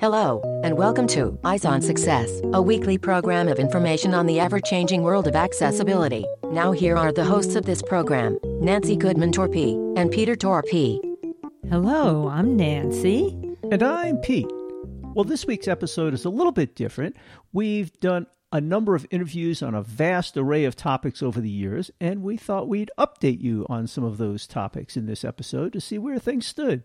Hello, and welcome to Eyes on Success, a weekly program of information on the ever-changing world of accessibility. Now here are the hosts of this program, Nancy Goodman Torpey and Peter Torpey. Hello, I'm Nancy. And I'm Pete. Well, this week's episode is a little bit different. We've done a number of interviews on a vast array of topics over the years, and we thought we'd update you on some of those topics in this episode to see where things stood.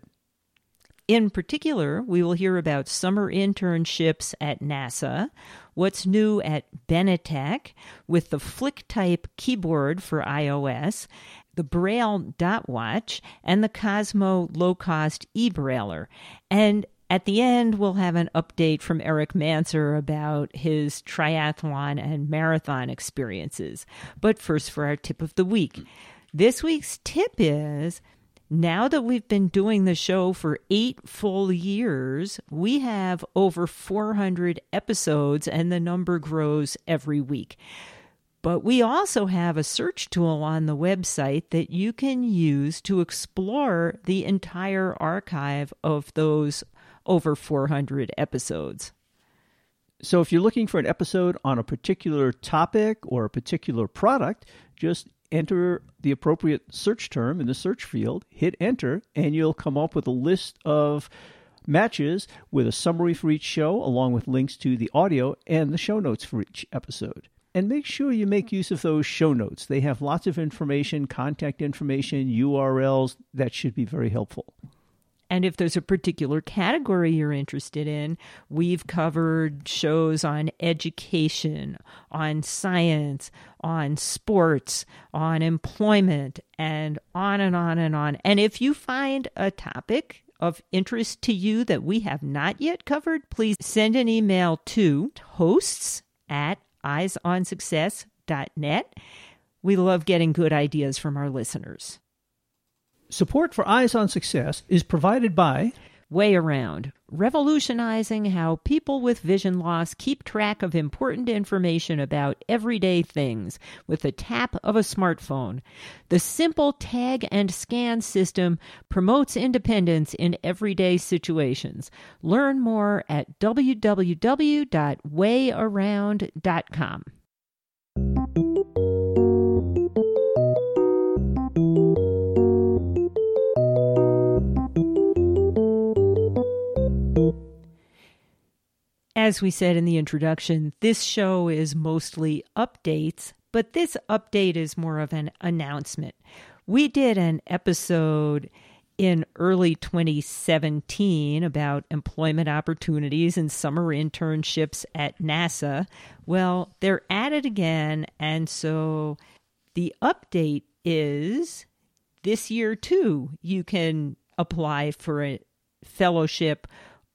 In particular, we will hear about summer internships at NASA, what's new at Benetech with the FlickType keyboard for iOS, the Braille Dot Watch, and the Cosmo low-cost eBrailler. And at the end, we'll have an update from Eric Manser about his triathlon and marathon experiences. But first, for our tip of the week. This week's tip is, now that we've been doing the show for 8 full years, we have over 400 episodes, and the number grows every week. But we also have a search tool on the website that you can use to explore the entire archive of those over 400 episodes. So if you're looking for an episode on a particular topic or a particular product, just enter the appropriate search term in the search field, hit enter, and you'll come up with a list of matches with a summary for each show, along with links to the audio and the show notes for each episode. And make sure you make use of those show notes. They have lots of information, contact information, URLs. That should be very helpful. And if there's a particular category you're interested in, we've covered shows on education, on science, on sports, on employment, and on and on and on. And if you find a topic of interest to you that we have not yet covered, please send an email to hosts@eyesonsuccess.net. We love getting good ideas from our listeners. Support for Eyes on Success is provided by WayAround, revolutionizing how people with vision loss keep track of important information about everyday things with the tap of a smartphone. The simple tag and scan system promotes independence in everyday situations. Learn more at www.wayaround.com. As we said in the introduction, this show is mostly updates, but this update is more of an announcement. We did an episode in early 2017 about employment opportunities and summer internships at NASA. Well, they're at it again, and so the update is this year, too, you can apply for a fellowship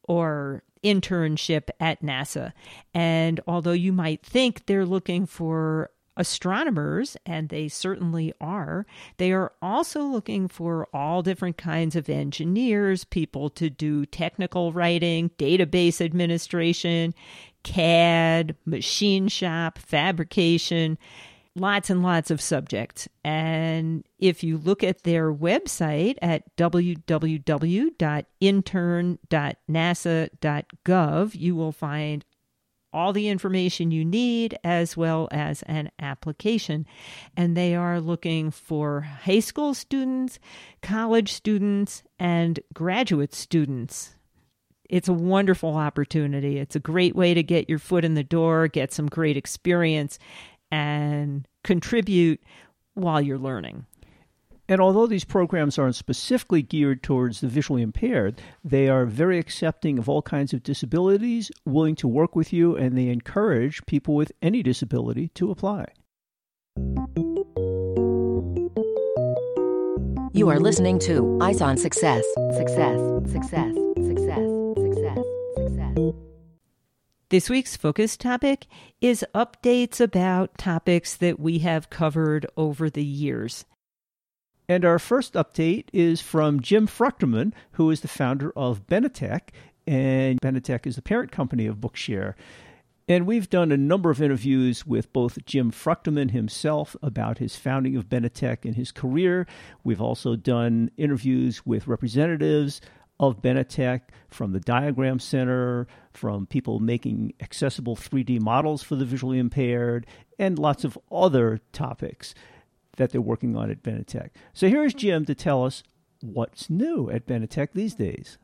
or internship at NASA. And although you might think they're looking for astronomers, and they certainly are, they are also looking for all different kinds of engineers, people to do technical writing, database administration, CAD, machine shop, fabrication, lots and lots of subjects. And if you look at their website at www.intern.nasa.gov, you will find all the information you need, as well as an application. And they are looking for high school students, college students, and graduate students. It's a wonderful opportunity. It's a great way to get your foot in the door, get some great experience, and contribute while you're learning. And although these programs aren't specifically geared towards the visually impaired, they are very accepting of all kinds of disabilities, willing to work with you, and they encourage people with any disability to apply. You are listening to Eyes on Success. Success, success, success, success, success. This week's focus topic is updates about topics that we have covered over the years. And our first update is from Jim Fruchterman, who is the founder of Benetech, and Benetech is the parent company of Bookshare. And we've done a number of interviews with both Jim Fruchterman himself about his founding of Benetech and his career. We've also done interviews with representatives of Benetech, from the Diagram Center, from people making accessible 3D models for the visually impaired, and lots of other topics that they're working on at Benetech. So here's Jim to tell us what's new at Benetech these days.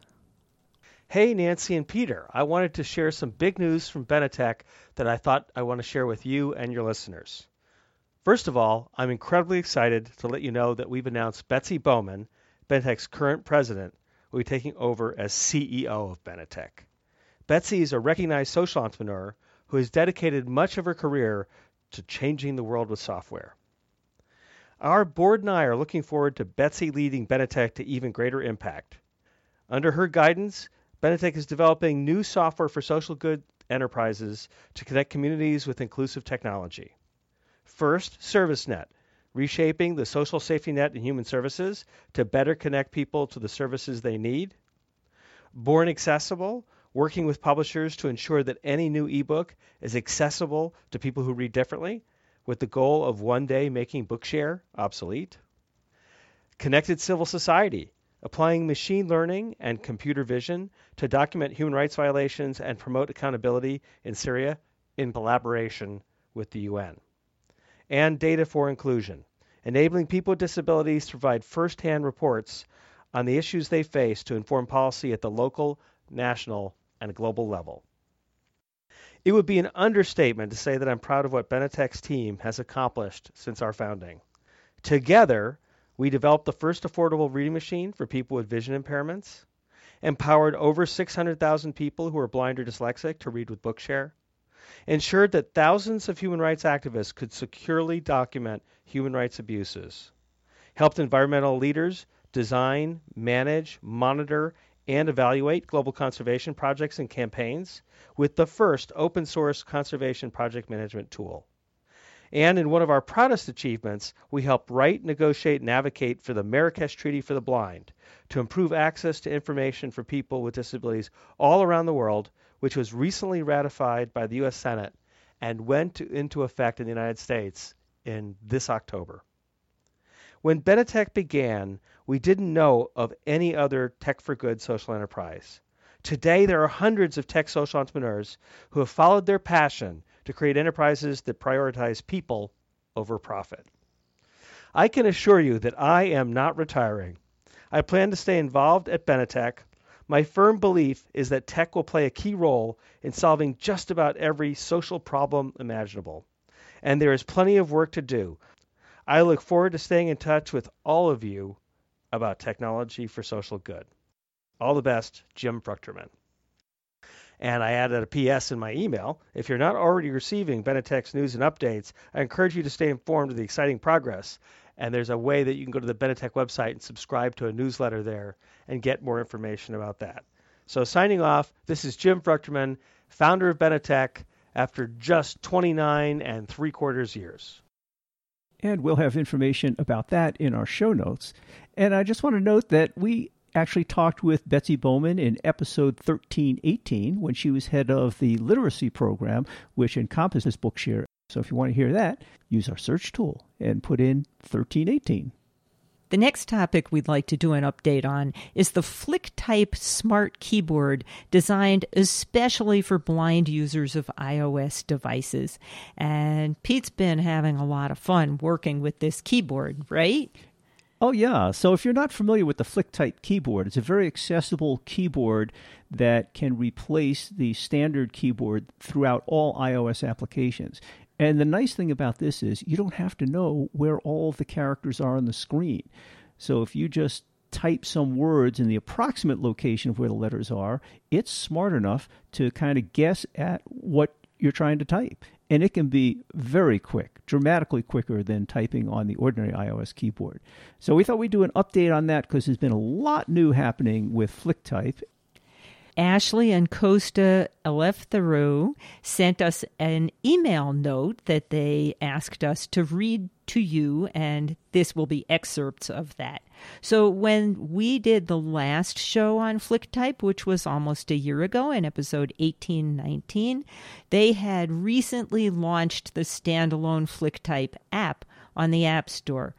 Hey, Nancy and Peter. I wanted to share some big news from Benetech that I thought I want to share with you and your listeners. First of all, I'm incredibly excited to let you know that we've announced Betsy Bowman, Benetech's current president, will be taking over as CEO of Benetech. Betsy is a recognized social entrepreneur who has dedicated much of her career to changing the world with software. Our board and I are looking forward to Betsy leading Benetech to even greater impact. Under her guidance, Benetech is developing new software for social good enterprises to connect communities with inclusive technology. First, ServiceNet, reshaping the social safety net in human services to better connect people to the services they need. Born Accessible, working with publishers to ensure that any new ebook is accessible to people who read differently, with the goal of one day making Bookshare obsolete. Connected Civil Society, applying machine learning and computer vision to document human rights violations and promote accountability in Syria in collaboration with the UN. And Data for Inclusion, enabling people with disabilities to provide first-hand reports on the issues they face to inform policy at the local, national, and global level. It would be an understatement to say that I'm proud of what Benetech's team has accomplished since our founding. Together, we developed the first affordable reading machine for people with vision impairments, empowered over 600,000 people who are blind or dyslexic to read with Bookshare, ensured that thousands of human rights activists could securely document human rights abuses, helped environmental leaders design, manage, monitor, and evaluate global conservation projects and campaigns with the first open-source conservation project management tool. And in one of our proudest achievements, we helped write, negotiate, and advocate for the Marrakesh Treaty for the Blind to improve access to information for people with disabilities all around the world, which was recently ratified by the U.S. Senate and went into effect in the United States in this October. When Benetech began, we didn't know of any other tech for good social enterprise. Today, there are hundreds of tech social entrepreneurs who have followed their passion to create enterprises that prioritize people over profit. I can assure you that I am not retiring. I plan to stay involved at Benetech. My firm belief is that tech will play a key role in solving just about every social problem imaginable. And there is plenty of work to do. I look forward to staying in touch with all of you about technology for social good. All the best, Jim Fruchterman. And I added a PS in my email. If you're not already receiving Benetech's news and updates, I encourage you to stay informed of the exciting progress. And there's a way that you can go to the Benetech website and subscribe to a newsletter there and get more information about that. So signing off, this is Jim Fruchterman, founder of Benetech, after just 29 3/4 years. And we'll have information about that in our show notes. And I just want to note that we actually talked with Betsy Bowman in episode 1318 when she was head of the literacy program, which encompasses Bookshare. So if you want to hear that, use our search tool and put in 1318. The next topic we'd like to do an update on is the FlickType smart keyboard designed especially for blind users of iOS devices. And Pete's been having a lot of fun working with this keyboard, right? Oh, yeah. So if you're not familiar with the FlickType keyboard, it's a very accessible keyboard that can replace the standard keyboard throughout all iOS applications. And the nice thing about this is you don't have to know where all the characters are on the screen. So if you just type some words in the approximate location of where the letters are, it's smart enough to kind of guess at what you're trying to type. And it can be very quick, dramatically quicker than typing on the ordinary iOS keyboard. So we thought we'd do an update on that because there's been a lot new happening with FlickType. Ashley and Costa Eleftherou sent us an email note that they asked us to read to you, and this will be excerpts of that. So when we did the last show on FlickType, which was almost a year ago in episode 1819, they had recently launched the standalone FlickType app on the App Store.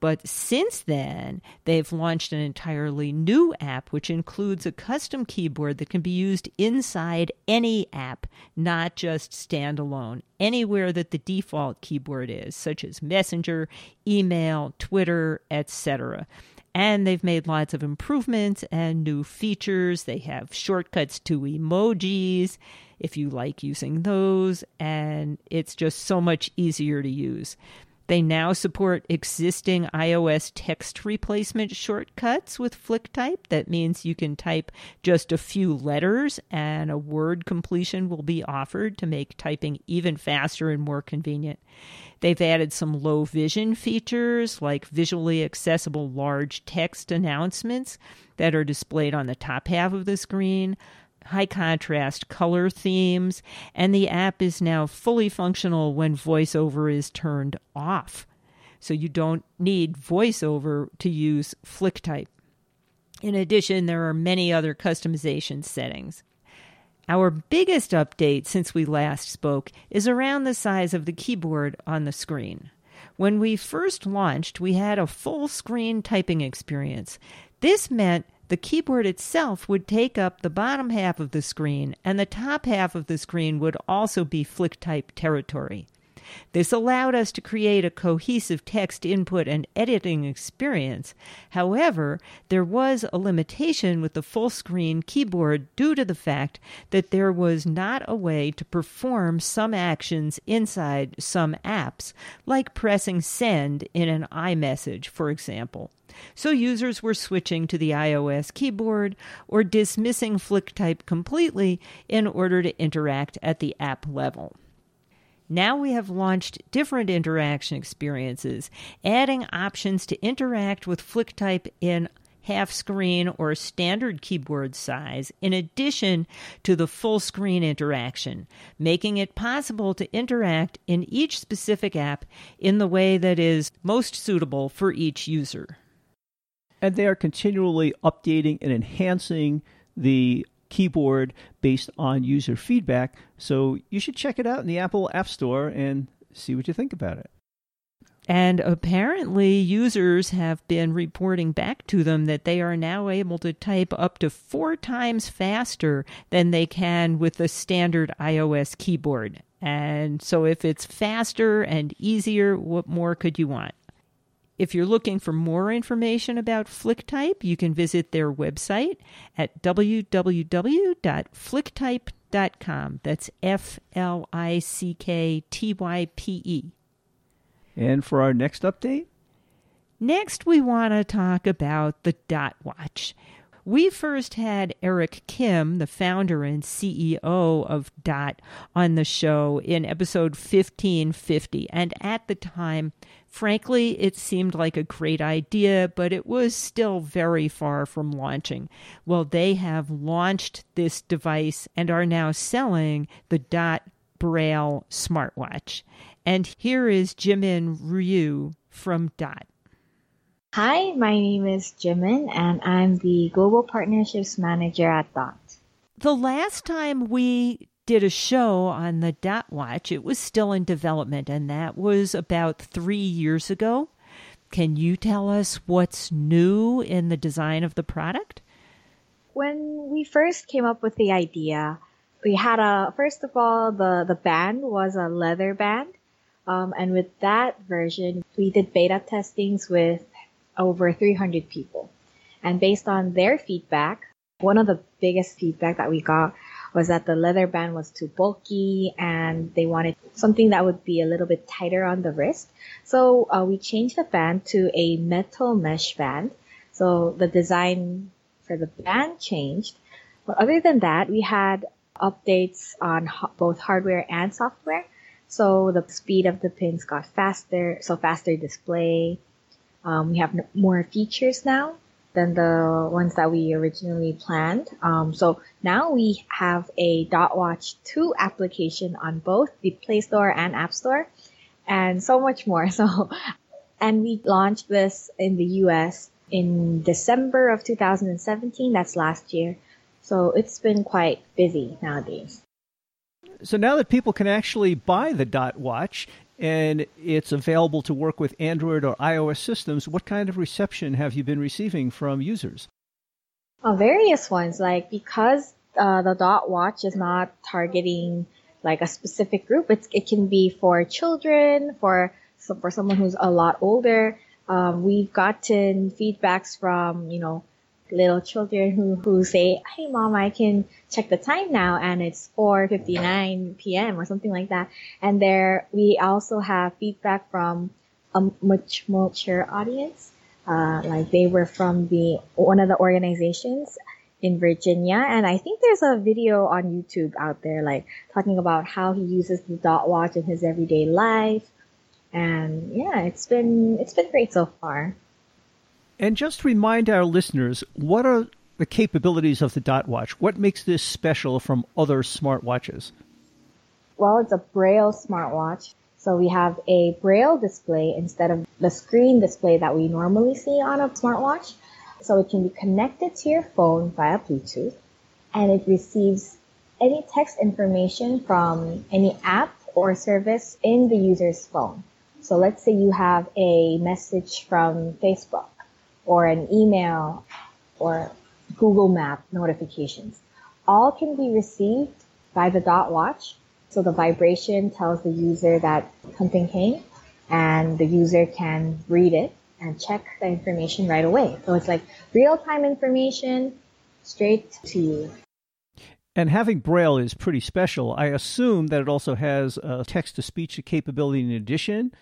But since then, they've launched an entirely new app, which includes a custom keyboard that can be used inside any app, not just standalone, anywhere that the default keyboard is, such as Messenger, email, Twitter, etc. And they've made lots of improvements and new features. They have shortcuts to emojis, if you like using those, and it's just so much easier to use. They now support existing iOS text replacement shortcuts with FlickType. That means you can type just a few letters and a word completion will be offered to make typing even faster and more convenient. They've added some low vision features like visually accessible large text announcements that are displayed on the top half of the screen, high contrast color themes, and the app is now fully functional when VoiceOver is turned off. So you don't need VoiceOver to use FlickType. In addition, there are many other customization settings. Our biggest update since we last spoke is around the size of the keyboard on the screen. When we first launched, we had a full screen typing experience. This meant the keyboard itself would take up the bottom half of the screen, and the top half of the screen would also be FlickType territory. This allowed us to create a cohesive text input and editing experience. However, there was a limitation with the full-screen keyboard due to the fact that there was not a way to perform some actions inside some apps, like pressing send in an iMessage, for example. So users were switching to the iOS keyboard or dismissing FlickType completely in order to interact at the app level. Now we have launched different interaction experiences, adding options to interact with FlickType in half screen or standard keyboard size, in addition to the full screen interaction, making it possible to interact in each specific app in the way that is most suitable for each user. And they are continually updating and enhancing the keyboard based on user feedback. So you should check it out in the Apple App Store and see what you think about it. And apparently users have been reporting back to them that they are now able to type up to 4 times faster than they can with the standard iOS keyboard. And so if it's faster and easier, what more could you want? If you're looking for more information about FlickType, you can visit their website at www.flicktype.com. That's FlickType. And for our next update? Next, we want to talk about the Dot Watch. We first had Eric Kim, the founder and CEO of Dot, on the show in episode 1550. And at the time, frankly, it seemed like a great idea, but it was still very far from launching. Well, they have launched this device and are now selling the Dot Braille smartwatch. And here is Jimin Ryu from Dot. Hi, my name is Jimin, and I'm the Global Partnerships Manager at Dot. The last time we did a show on the Dot Watch, it was still in development, and that was about 3 years ago. Can you tell us what's new in the design of the product? When we first came up with the idea, we had the band was a leather band, and with that version, we did beta testings with over 300 people. And based on their feedback, one of the biggest feedback that we got was that the leather band was too bulky and they wanted something that would be a little bit tighter on the wrist. So we changed the band to a metal mesh band. So the design for the band changed. But other than that, we had updates on both hardware and software. So the speed of the pins got faster, so faster display. We have more features now than the ones that we originally planned. So now we have a Dot Watch 2 application on both the Play Store and App Store, and so much more. And we launched this in the US in December of 2017. That's last year. So it's been quite busy nowadays. So now that people can actually buy the Dot Watch and it's available to work with Android or iOS systems, what kind of reception have you been receiving from users? Various ones, like because the Dot Watch is not targeting like a specific group, it can be for children, for someone who's a lot older. We've gotten feedbacks from, you know, little children who say, "Hey, Mom, I can check the time now, and it's 4:59 p.m. or something like that." And we also have feedback from a much mature audience. Like they were from one of the organizations in Virginia, and I think there's a video on YouTube out there, like talking about how he uses the Dot Watch in his everyday life. And yeah, it's been great so far. And just remind our listeners, what are the capabilities of the Dot Watch? What makes this special from other smartwatches? Well, it's a Braille smartwatch. So we have a Braille display instead of the screen display that we normally see on a smartwatch. So it can be connected to your phone via Bluetooth, and it receives any text information from any app or service in the user's phone. So let's say you have a message from Facebook, or an email, or Google Map notifications. All can be received by the Dot Watch. So the vibration tells the user that something came, and the user can read it and check the information right away. So it's like real-time information straight to you. And having Braille is pretty special. I assume that it also has a text-to-speech capability in addition.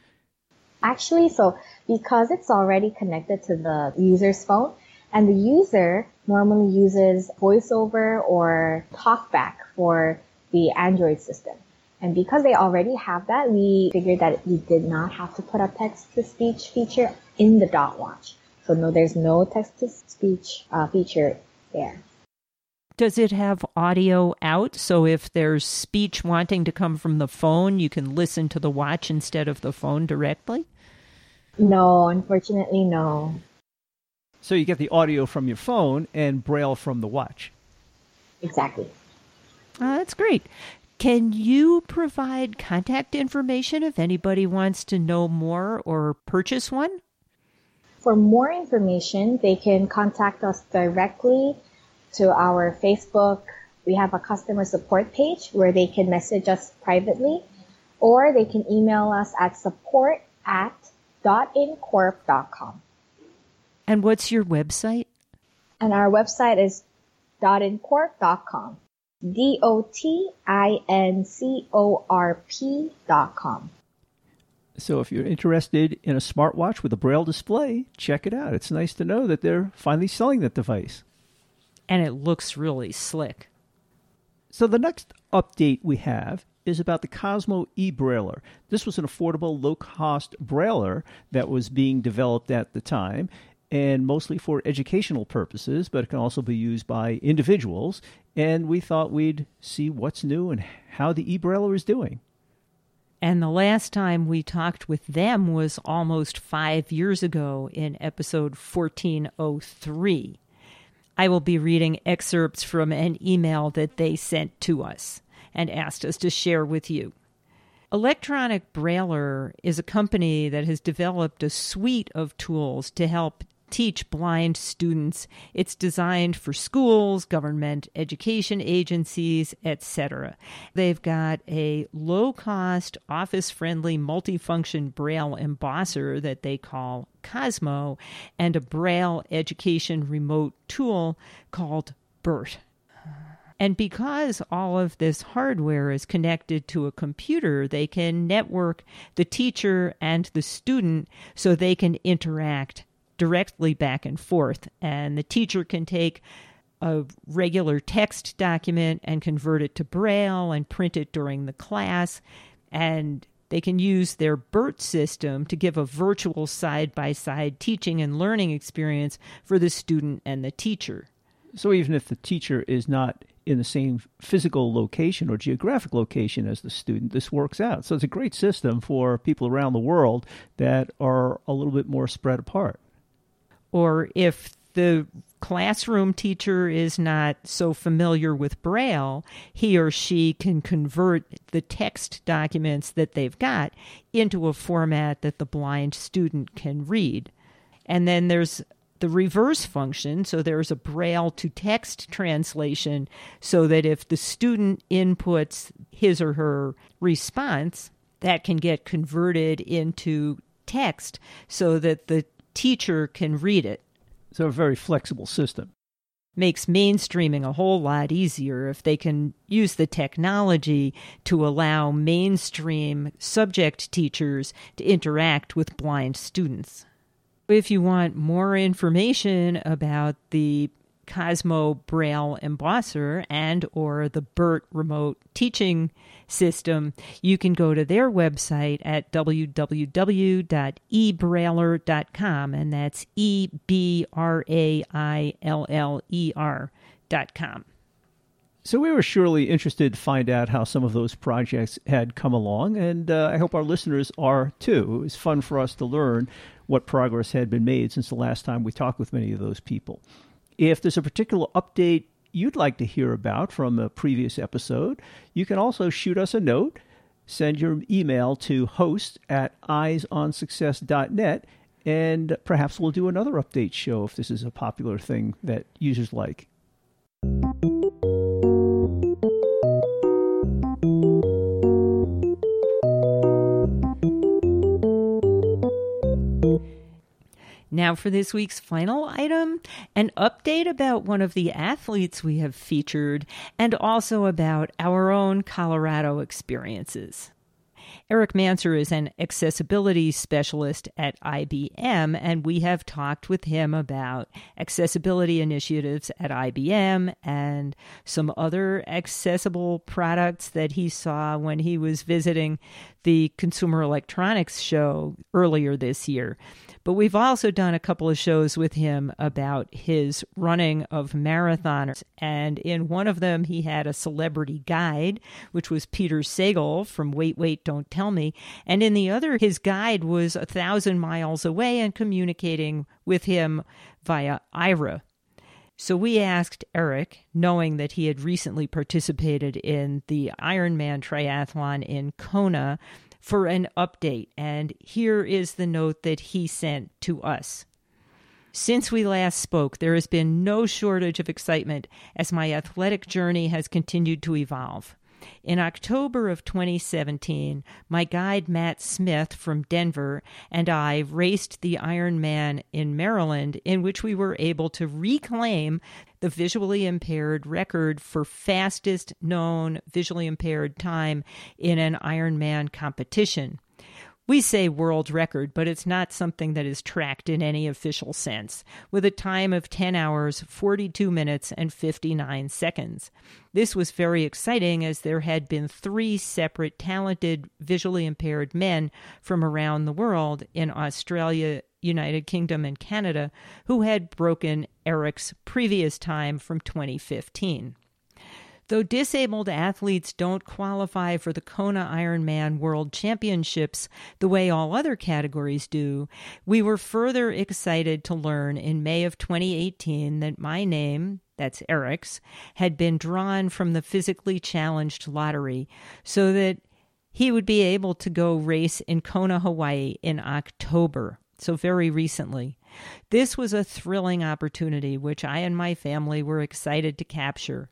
Actually, so because it's already connected to the user's phone, and the user normally uses VoiceOver or TalkBack for the Android system. And because they already have that, we figured that we did not have to put a text-to-speech feature in the Dot Watch. So no, there's no text-to-speech feature there. Does it have audio out? So if there's speech wanting to come from the phone, you can listen to the watch instead of the phone directly? No, unfortunately, no. So you get the audio from your phone and Braille from the watch. Exactly. That's great. Can you provide contact information if anybody wants to know more or purchase one? For more information, they can contact us directly to our Facebook. We have a customer support page where they can message us privately, or they can email us at support@dotincorp.com. And what's your website? And our website is dotincorp.com. dotincorp.com. So if you're interested in a smartwatch with a Braille display, check it out. It's nice to know that they're finally selling that device. And it looks really slick. So the next update we have is about the Cosmo eBrailler. This was an affordable, low-cost brailler that was being developed at the time, and mostly for educational purposes, but it can also be used by individuals. And we thought we'd see what's new and how the eBrailler is doing. And the last time we talked with them was almost 5 years ago in episode 1403. I will be reading excerpts from an email that they sent to us and asked us to share with you. Electronic Brailler is a company that has developed a suite of tools to help teach blind students. It's designed for schools, government education agencies, etc. They've got a low-cost, office-friendly, multifunction Braille embosser that they call Cosmo, and a Braille education remote tool called BERT. And because all of this hardware is connected to a computer, they can network the teacher and the student so they can interact directly back and forth. And the teacher can take a regular text document and convert it to Braille and print it during the class. And they can use their BERT system to give a virtual side-by-side teaching and learning experience for the student and the teacher. So even if the teacher is not in the same physical location or geographic location as the student, this works out. So it's a great system for people around the world that are a little bit more spread apart. Or if the classroom teacher is not so familiar with Braille, he or she can convert the text documents that they've got into a format that the blind student can read. And then there's the reverse function, so there's a Braille to text translation, so that if the student inputs his or her response, that can get converted into text so that the teacher can read it. So a very flexible system. Makes mainstreaming a whole lot easier if they can use the technology to allow mainstream subject teachers to interact with blind students. If you want more information about the Cosmo Braille Embosser and or the BERT remote teaching system, you can go to their website at www.ebrailler.com, and that's ebrailler.com. So we were surely interested to find out how some of those projects had come along, and I hope our listeners are too. It was fun for us to learn what progress had been made since the last time we talked with many of those people. If there's a particular update you'd like to hear about from a previous episode, you can also shoot us a note. Send your email to host@eyesonsuccess.net, and perhaps we'll do another update show if this is a popular thing that users like. Now for this week's final item, an update about one of the athletes we have featured and also about our own Colorado experiences. Eric Manser is an accessibility specialist at IBM, and we have talked with him about accessibility initiatives at IBM and some other accessible products that he saw when he was visiting the Consumer Electronics Show earlier this year. But we've also done a couple of shows with him about his running of marathoners, and in one of them he had a celebrity guide, which was Peter Sagal from Wait, Wait, Don't Tell Me, and in the other his guide was 1,000 miles away and communicating with him via Aira. So we asked Eric, knowing that he had recently participated in the Ironman triathlon in Kona, for an update, and here is the note that he sent to us. Since we last spoke, there has been no shortage of excitement as my athletic journey has continued to evolve. In October of 2017, my guide Matt Smith from Denver and I raced the Ironman in Maryland, in which we were able to reclaim the visually impaired record for fastest known visually impaired time in an Ironman competition. We say world record, but it's not something that is tracked in any official sense, with a time of 10 hours, 42 minutes, and 59 seconds. This was very exciting as there had been 3 separate talented visually impaired men from around the world in Australia, United Kingdom, and Canada who had broken Eric's previous time from 2015. Though disabled athletes don't qualify for the Kona Ironman World Championships the way all other categories do, we were further excited to learn in May of 2018 that my name, that's Eric's, had been drawn from the physically challenged lottery so that he would be able to go race in Kona, Hawaii in October. So very recently. This was a thrilling opportunity which I and my family were excited to capture.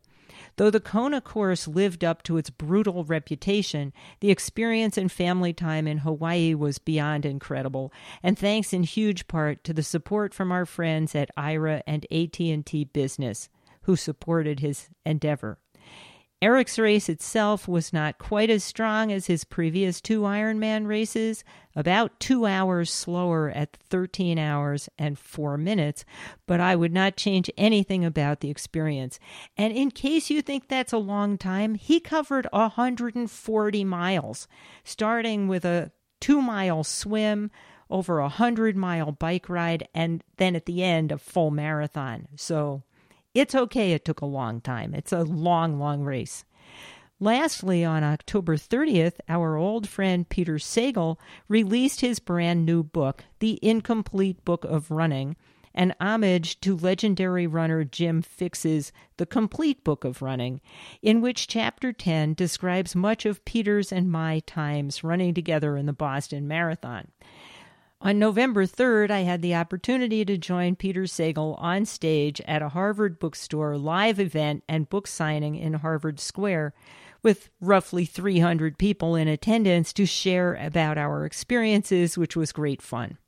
Though the Kona course lived up to its brutal reputation, the experience and family time in Hawaii was beyond incredible, and thanks in huge part to the support from our friends at Aira and AT&T Business, who supported his endeavor. Eric's race itself was not quite as strong as his previous 2 Ironman races, about 2 hours slower at 13 hours and 4 minutes, but I would not change anything about the experience. And in case you think that's a long time, he covered 140 miles, starting with a 2-mile swim, over a 100-mile bike ride, and then at the end, a full marathon. So it's okay it took a long time. It's a long, long race. Lastly, on October 30th, our old friend Peter Sagal released his brand new book, The Incomplete Book of Running, an homage to legendary runner Jim Fix's The Complete Book of Running, in which Chapter 10 describes much of Peter's and my times running together in the Boston Marathon. On November 3rd, I had the opportunity to join Peter Sagal on stage at a Harvard bookstore live event and book signing in Harvard Square, with roughly 300 people in attendance to share about our experiences, which was great fun.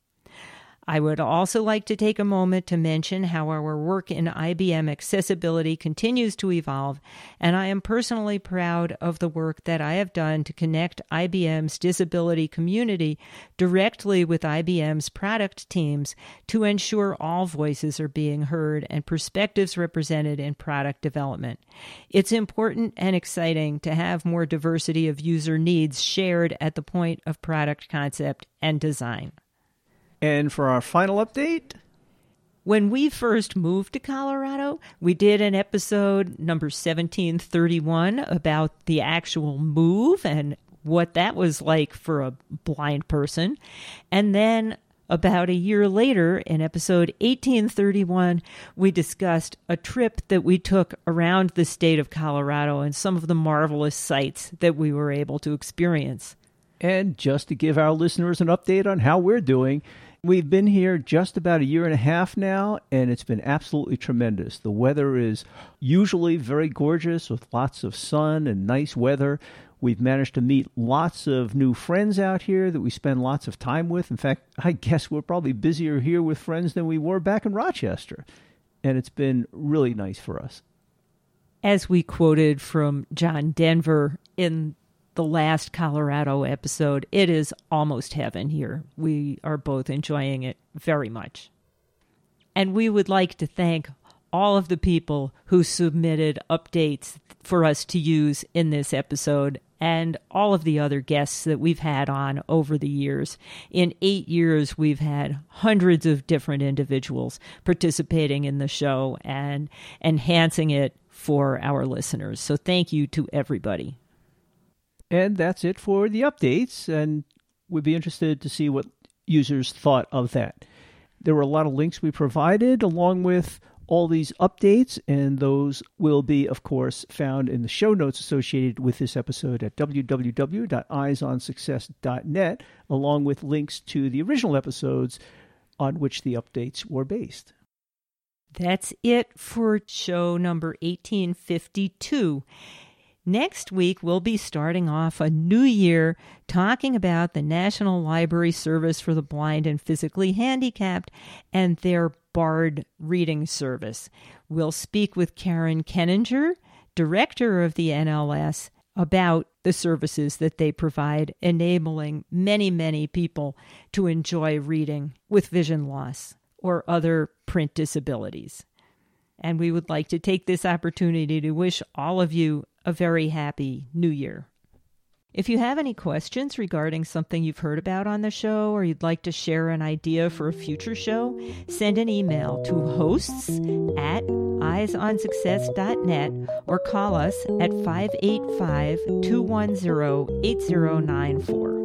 I would also like to take a moment to mention how our work in IBM accessibility continues to evolve, and I am personally proud of the work that I have done to connect IBM's disability community directly with IBM's product teams to ensure all voices are being heard and perspectives represented in product development. It's important and exciting to have more diversity of user needs shared at the point of product concept and design. And for our final update? When we first moved to Colorado, we did an episode number 1731 about the actual move and what that was like for a blind person. And then about a year later, in episode 1831, we discussed a trip that we took around the state of Colorado and some of the marvelous sights that we were able to experience. And just to give our listeners an update on how we're doing, we've been here just about a year and a half now, and it's been absolutely tremendous. The weather is usually very gorgeous with lots of sun and nice weather. We've managed to meet lots of new friends out here that we spend lots of time with. In fact, I guess we're probably busier here with friends than we were back in Rochester. And it's been really nice for us. As we quoted from John Denver in the last Colorado episode, it is almost heaven here. We are both enjoying it very much. And we would like to thank all of the people who submitted updates for us to use in this episode and all of the other guests that we've had on over the years. In 8 years, we've had hundreds of different individuals participating in the show and enhancing it for our listeners. So thank you to everybody. And that's it for the updates, and we'd be interested to see what users thought of that. There were a lot of links we provided along with all these updates, and those will be, of course, found in the show notes associated with this episode at www.eyesonsuccess.net, along with links to the original episodes on which the updates were based. That's it for show number 1852. Next week, we'll be starting off a new year talking about the National Library Service for the Blind and Physically Handicapped and their BARD reading service. We'll speak with Karen Kenninger, director of the NLS, about the services that they provide, enabling many, many people to enjoy reading with vision loss or other print disabilities. And we would like to take this opportunity to wish all of you a very happy new year. If you have any questions regarding something you've heard about on the show or you'd like to share an idea for a future show, send an email to hosts@eyesonsuccess.net or call us at 585-210-8094.